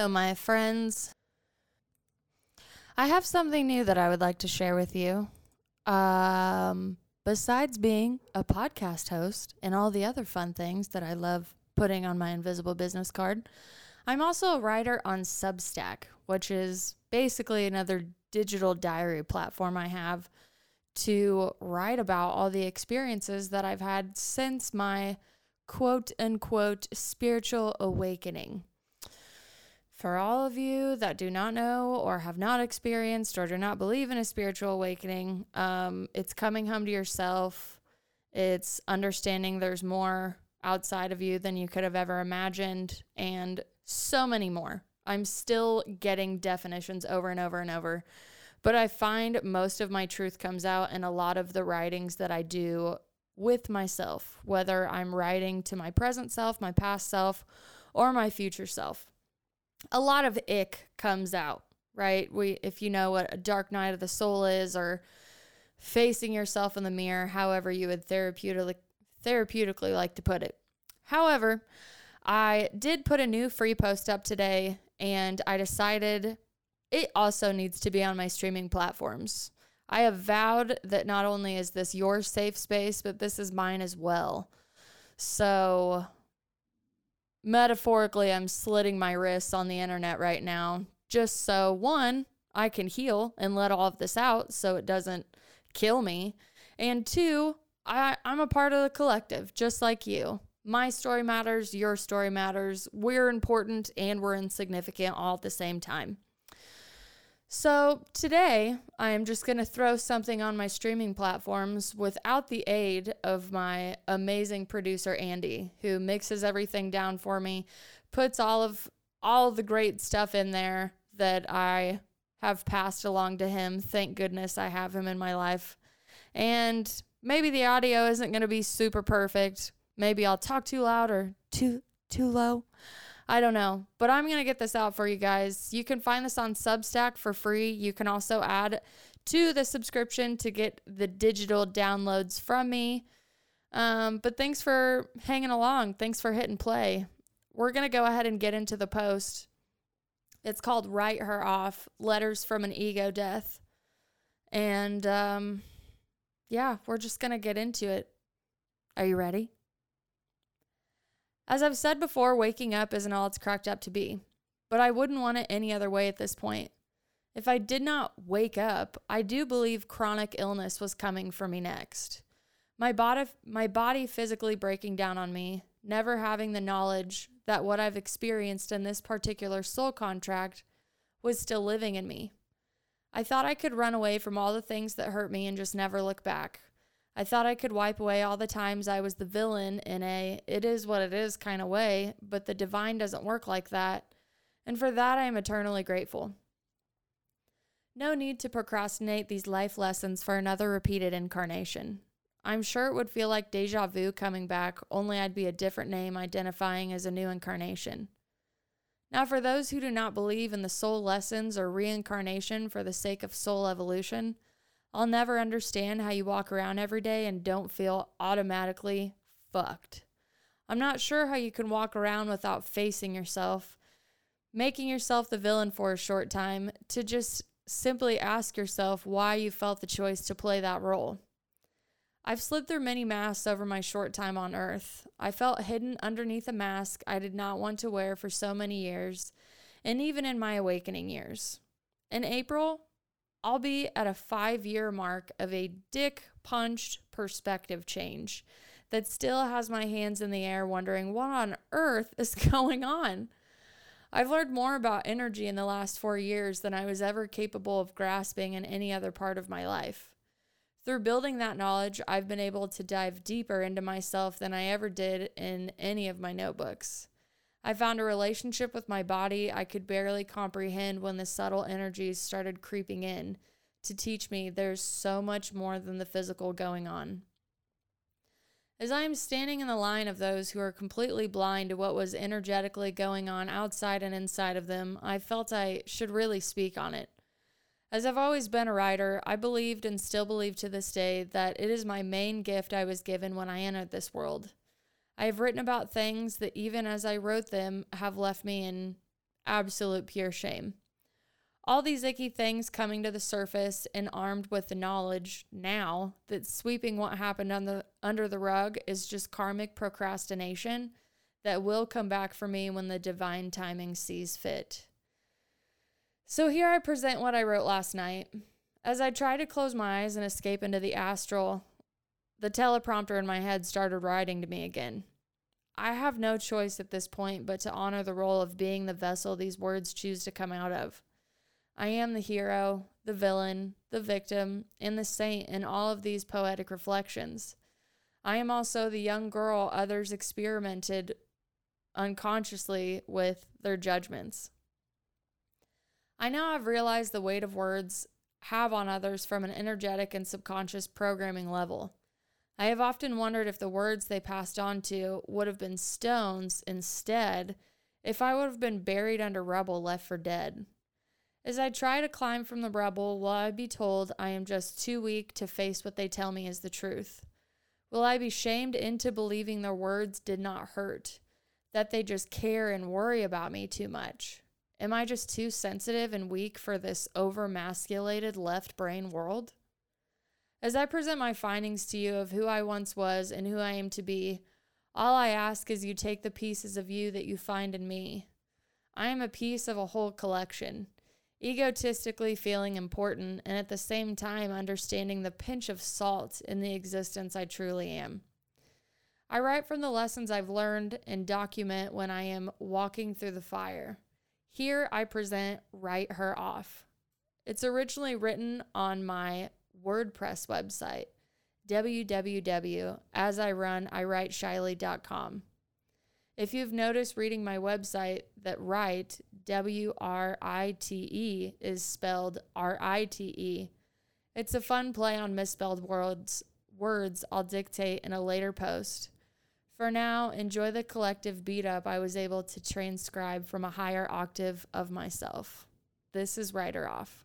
Hello, my friends. I have something new that I would like to share with you. Besides being a podcast host and all the other fun things that I love putting on my invisible business card, I'm also a writer on Substack, which is basically another digital diary platform I have to write about all the experiences that I've had since my quote-unquote spiritual awakening. For all of you that do not know or have not experienced or do not believe in a spiritual awakening, it's coming home to yourself. It's understanding there's more outside of you than you could have ever imagined, and so many more. I'm still getting definitions over and over and over, but I find most of my truth comes out in a lot of the writings that I do with myself, whether I'm writing to my present self, my past self, or my future self. A lot of ick comes out, right? If you know what a dark night of the soul is, or facing yourself in the mirror, however you would therapeutically like to put it. However, I did put a new free post up today, and I decided it also needs to be on my streaming platforms. I have vowed that not only is this your safe space, but this is mine as well. So metaphorically, I'm slitting my wrists on the internet right now, just so, one, I can heal and let all of this out so it doesn't kill me. And two, I'm a part of the collective, just like you. My story matters, your story matters, we're important and we're insignificant all at the same time. So today, I am just going to throw something on my streaming platforms without the aid of my amazing producer, Andy, who mixes everything down for me, puts all of the great stuff in there that I have passed along to him. Thank goodness I have him in my life. And maybe the audio isn't going to be super perfect. Maybe I'll talk too loud or too low. I don't know, but I'm going to get this out for you guys. You can find this on Substack for free. You can also add to the subscription to get the digital downloads from me. But thanks for hanging along. Thanks for hitting play. We're going to go ahead and get into the post. It's called Write Her Off, Letters From An Ego Death. And yeah, we're just going to get into it. Are you ready? As I've said before, waking up isn't all it's cracked up to be, but I wouldn't want it any other way at this point. If I did not wake up, I do believe chronic illness was coming for me next. My body physically breaking down on me, never having the knowledge that what I've experienced in this particular soul contract was still living in me. I thought I could run away from all the things that hurt me and just never look back. I thought I could wipe away all the times I was the villain in a it-is-what-it-is kind of way, but the divine doesn't work like that, and for that I am eternally grateful. No need to procrastinate these life lessons for another repeated incarnation. I'm sure it would feel like deja vu coming back, only I'd be a different name identifying as a new incarnation. Now for those who do not believe in the soul lessons or reincarnation for the sake of soul evolution, I'll never understand how you walk around every day and don't feel automatically fucked. I'm not sure how you can walk around without facing yourself, making yourself the villain for a short time, to just simply ask yourself why you felt the choice to play that role. I've slid through many masks over my short time on Earth. I felt hidden underneath a mask I did not want to wear for so many years, and even in my awakening years. In April, I'll be at a 5-year mark of a dick-punched perspective change that still has my hands in the air wondering what on earth is going on. I've learned more about energy in the last 4 years than I was ever capable of grasping in any other part of my life. Through building that knowledge, I've been able to dive deeper into myself than I ever did in any of my notebooks. I found a relationship with my body I could barely comprehend when the subtle energies started creeping in to teach me there's so much more than the physical going on. As I am standing in the line of those who are completely blind to what was energetically going on outside and inside of them, I felt I should really speak on it. As I've always been a writer, I believed and still believe to this day that it is my main gift I was given when I entered this world. I have written about things that even as I wrote them have left me in absolute pure shame. All these icky things coming to the surface, and armed with the knowledge now that sweeping what happened under the rug is just karmic procrastination that will come back for me when the divine timing sees fit. So here I present what I wrote last night. As I tried to close my eyes and escape into the astral, the teleprompter in my head started writing to me again. I have no choice at this point but to honor the role of being the vessel these words choose to come out of. I am the hero, the villain, the victim, and the saint in all of these poetic reflections. I am also the young girl others experimented unconsciously with their judgments. I now have realized the weight of words have on others from an energetic and subconscious programming level. I have often wondered if the words they passed on to would have been stones instead, if I would have been buried under rubble left for dead. As I try to climb from the rubble, will I be told I am just too weak to face what they tell me is the truth? Will I be shamed into believing their words did not hurt, that they just care and worry about me too much? Am I just too sensitive and weak for this over-masculated left-brain world? As I present my findings to you of who I once was and who I am to be, all I ask is you take the pieces of you that you find in me. I am a piece of a whole collection, egotistically feeling important and at the same time understanding the pinch of salt in the existence I truly am. I write from the lessons I've learned and document when I am walking through the fire. Here I present Write Her Off. It's originally written on my WordPress website, www.asiruniwriteshyly.com. If you've noticed reading my website that write, W-R-I-T-E, is spelled R-I-T-E, it's a fun play on misspelled words I'll dictate in a later post. For now, enjoy the collective beat-up I was able to transcribe from a higher octave of myself. This is Write Her Off.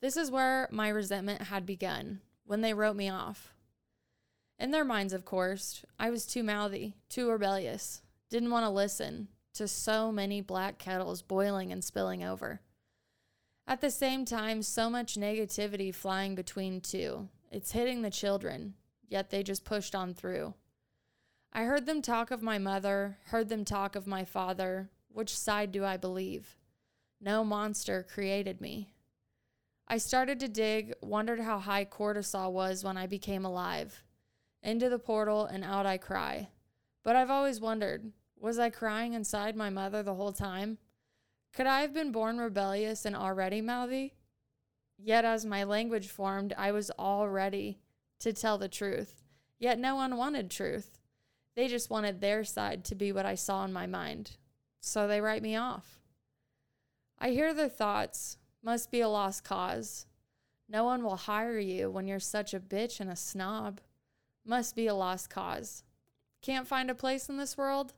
This is where my resentment had begun, when they wrote me off. In their minds, of course, I was too mouthy, too rebellious, didn't want to listen to so many black kettles boiling and spilling over. At the same time, so much negativity flying between two. It's hitting the children. Yet they just pushed on through. I heard them talk of my mother, heard them talk of my father. Which side do I believe? No monster created me. I started to dig, wondered how high cortisol was when I became alive. Into the portal and out I cry. But I've always wondered, was I crying inside my mother the whole time? Could I have been born rebellious and already mouthy? Yet as my language formed, I was already to tell the truth, yet no one wanted truth. They just wanted their side to be what I saw in my mind, so they write me off. I hear their thoughts, must be a lost cause. No one will hire you when you're such a bitch and a snob. Must be a lost cause. Can't find a place in this world?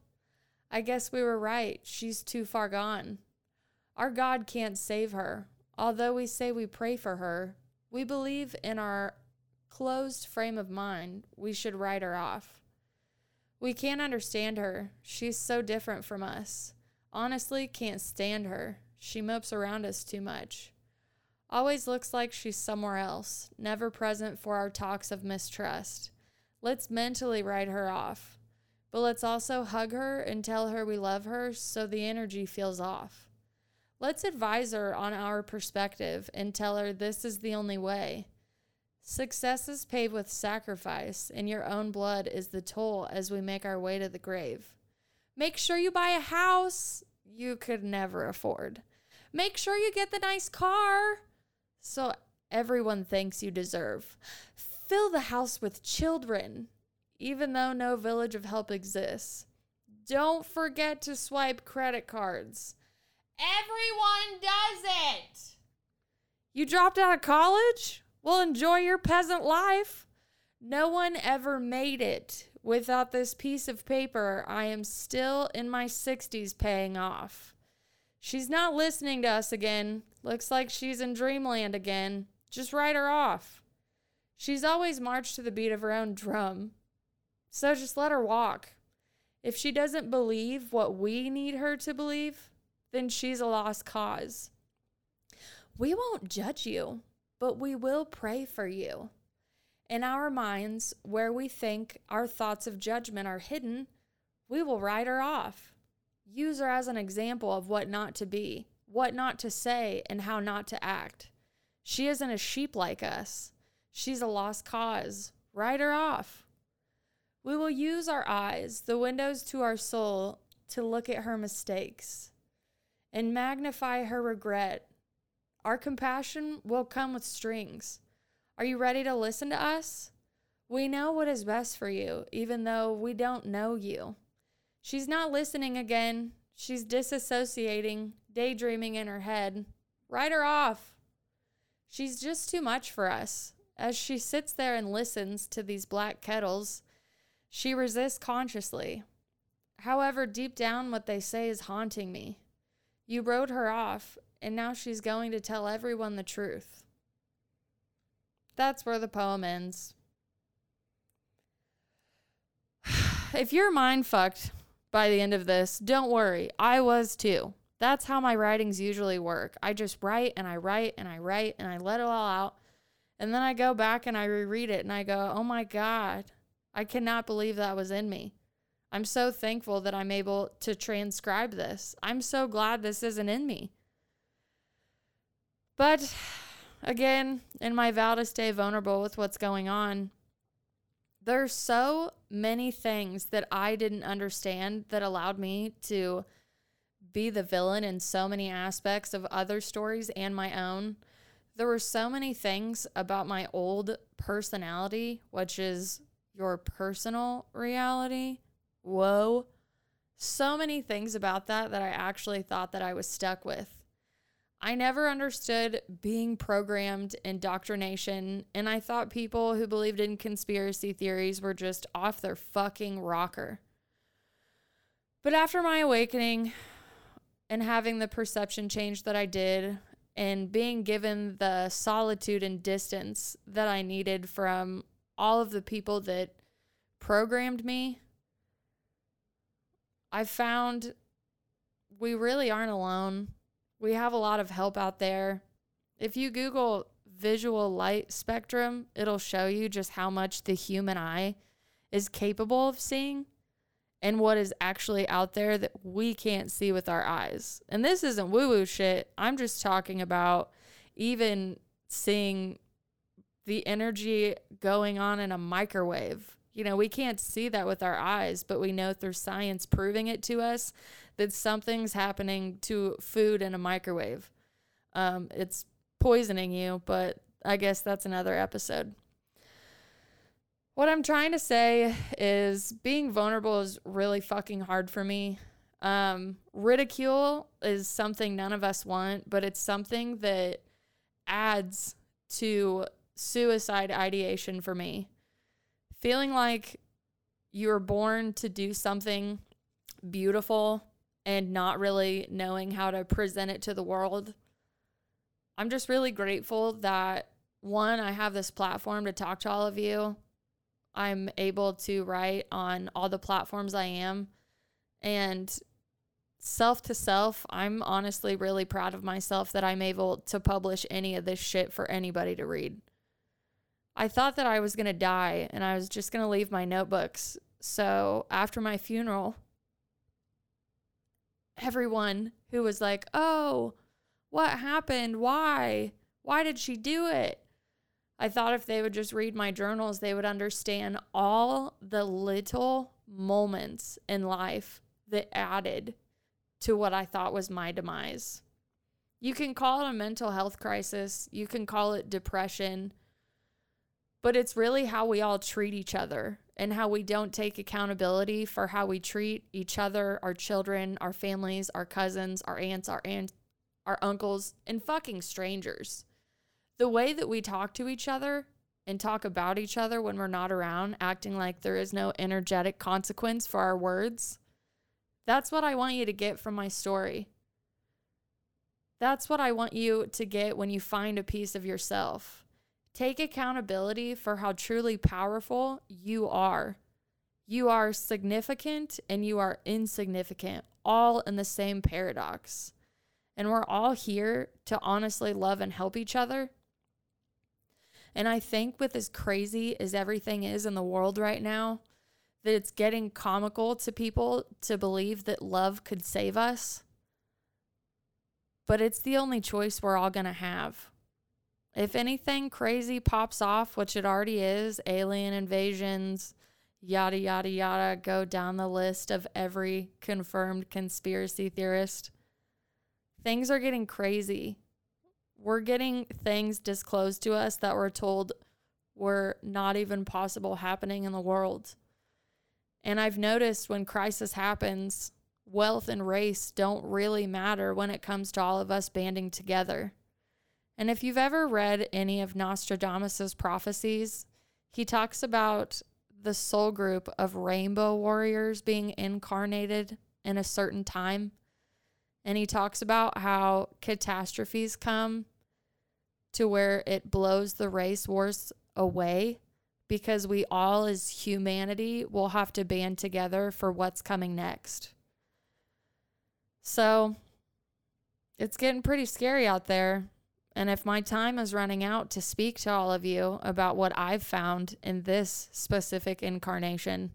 I guess we were right, she's too far gone. Our God can't save her. Although we say we pray for her, we believe in our closed frame of mind, we should write her off. We can't understand her. She's so different from us. Honestly, can't stand her. She mopes around us too much. Always looks like she's somewhere else, never present for our talks of mistrust. Let's mentally write her off. But let's also hug her and tell her we love her so the energy feels off. Let's advise her on our perspective and tell her this is the only way. Success is paved with sacrifice, and your own blood is the toll as we make our way to the grave. Make sure you buy a house you could never afford. Make sure you get the nice car so everyone thinks you deserve. Fill the house with children, even though no village of help exists. Don't forget to swipe credit cards. Everyone does it! You dropped out of college? Well, enjoy your peasant life. No one ever made it. Without this piece of paper, I am still in my 60s paying off. She's not listening to us again. Looks like she's in dreamland again. Just write her off. She's always marched to the beat of her own drum. So just let her walk. If she doesn't believe what we need her to believe, then she's a lost cause. We won't judge you, but we will pray for you. In our minds, where we think our thoughts of judgment are hidden, we will write her off. Use her as an example of what not to be, what not to say, and how not to act. She isn't a sheep like us. She's a lost cause. Write her off. We will use our eyes, the windows to our soul, to look at her mistakes and magnify her regret. Our compassion will come with strings. Are you ready to listen to us? We know what is best for you, even though we don't know you. She's not listening again. She's disassociating, daydreaming in her head. Write her off. She's just too much for us. As she sits there and listens to these black kettles, she resists consciously. However, deep down, what they say is haunting me. You wrote her off, and now she's going to tell everyone the truth. That's where the poem ends. If you're mind fucked by the end of this, don't worry. I was too. That's how my writings usually work. I just write and I write and I write and I let it all out. And then I go back and I reread it and I go, oh my God, I cannot believe that was in me. I'm so thankful that I'm able to transcribe this. I'm so glad this isn't in me. But again, in my vow to stay vulnerable with what's going on, there's so many things that I didn't understand that allowed me to be the villain in so many aspects of other stories and my own. There were so many things about my old personality, which is your personal reality. Whoa. So many things about that I actually thought that I was stuck with. I never understood being programmed, indoctrination, and I thought people who believed in conspiracy theories were just off their fucking rocker. But after my awakening and having the perception change that I did and being given the solitude and distance that I needed from all of the people that programmed me, I found we really aren't alone. We have a lot of help out there. If you Google visual light spectrum, it'll show you just how much the human eye is capable of seeing and what is actually out there that we can't see with our eyes. And this isn't woo-woo shit. I'm just talking about even seeing the energy going on in a microwave. You know, we can't see that with our eyes, but we know through science proving it to us that something's happening to food in a microwave. It's poisoning you, but I guess that's another episode. What I'm trying to say is being vulnerable is really fucking hard for me. Ridicule is something none of us want, but it's something that adds to suicide ideation for me. Feeling like you were born to do something beautiful and not really knowing how to present it to the world. I'm just really grateful that, one, I have this platform to talk to all of you. I'm able to write on all the platforms I am. And self to self, I'm honestly really proud of myself that I'm able to publish any of this shit for anybody to read. I thought that I was going to die and I was just going to leave my notebooks. So after my funeral, everyone who was like, oh, what happened? Why? Why did she do it? I thought if they would just read my journals, they would understand all the little moments in life that added to what I thought was my demise. You can call it a mental health crisis. You can call it depression. But it's really how we all treat each other and how we don't take accountability for how we treat each other, our children, our families, our cousins, our aunts, our uncles, and fucking strangers. The way that we talk to each other and talk about each other when we're not around, acting like there is no energetic consequence for our words, that's what I want you to get from my story. That's what I want you to get when you find a piece of yourself. Take accountability for how truly powerful you are. You are significant and you are insignificant, all in the same paradox. And we're all here to honestly love and help each other. And I think with as crazy as everything is in the world right now, that it's getting comical to people to believe that love could save us. But it's the only choice we're all going to have. If anything crazy pops off, which it already is, alien invasions, yada, yada, yada, go down the list of every confirmed conspiracy theorist. Things are getting crazy. We're getting things disclosed to us that we're told were not even possible happening in the world. And I've noticed when crisis happens, wealth and race don't really matter when it comes to all of us banding together. And if you've ever read any of Nostradamus's prophecies, he talks about the soul group of rainbow warriors being incarnated in a certain time. And he talks about how catastrophes come to where it blows the race wars away because we all as humanity will have to band together for what's coming next. So it's getting pretty scary out there. And if my time is running out to speak to all of you about what I've found in this specific incarnation,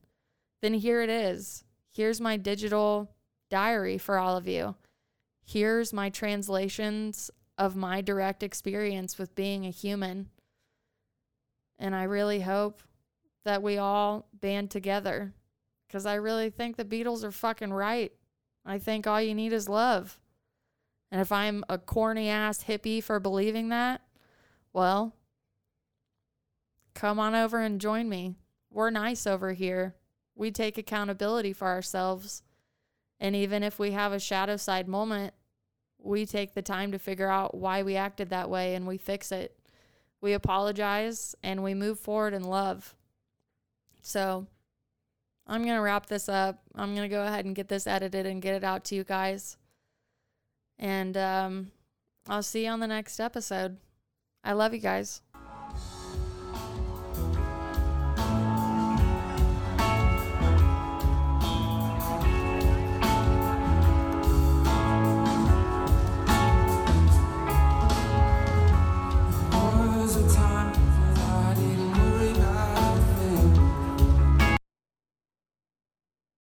then here it is. Here's my digital diary for all of you. Here's my translations of my direct experience with being a human. And I really hope that we all band together because I really think the Beatles are fucking right. I think all you need is love. And if I'm a corny ass hippie for believing that, well, come on over and join me. We're nice over here. We take accountability for ourselves. And even if we have a shadow side moment, we take the time to figure out why we acted that way and we fix it. We apologize and we move forward in love. So I'm going to wrap this up. I'm going to go ahead and get this edited and get it out to you guys. And I'll see you on the next episode. I love you guys.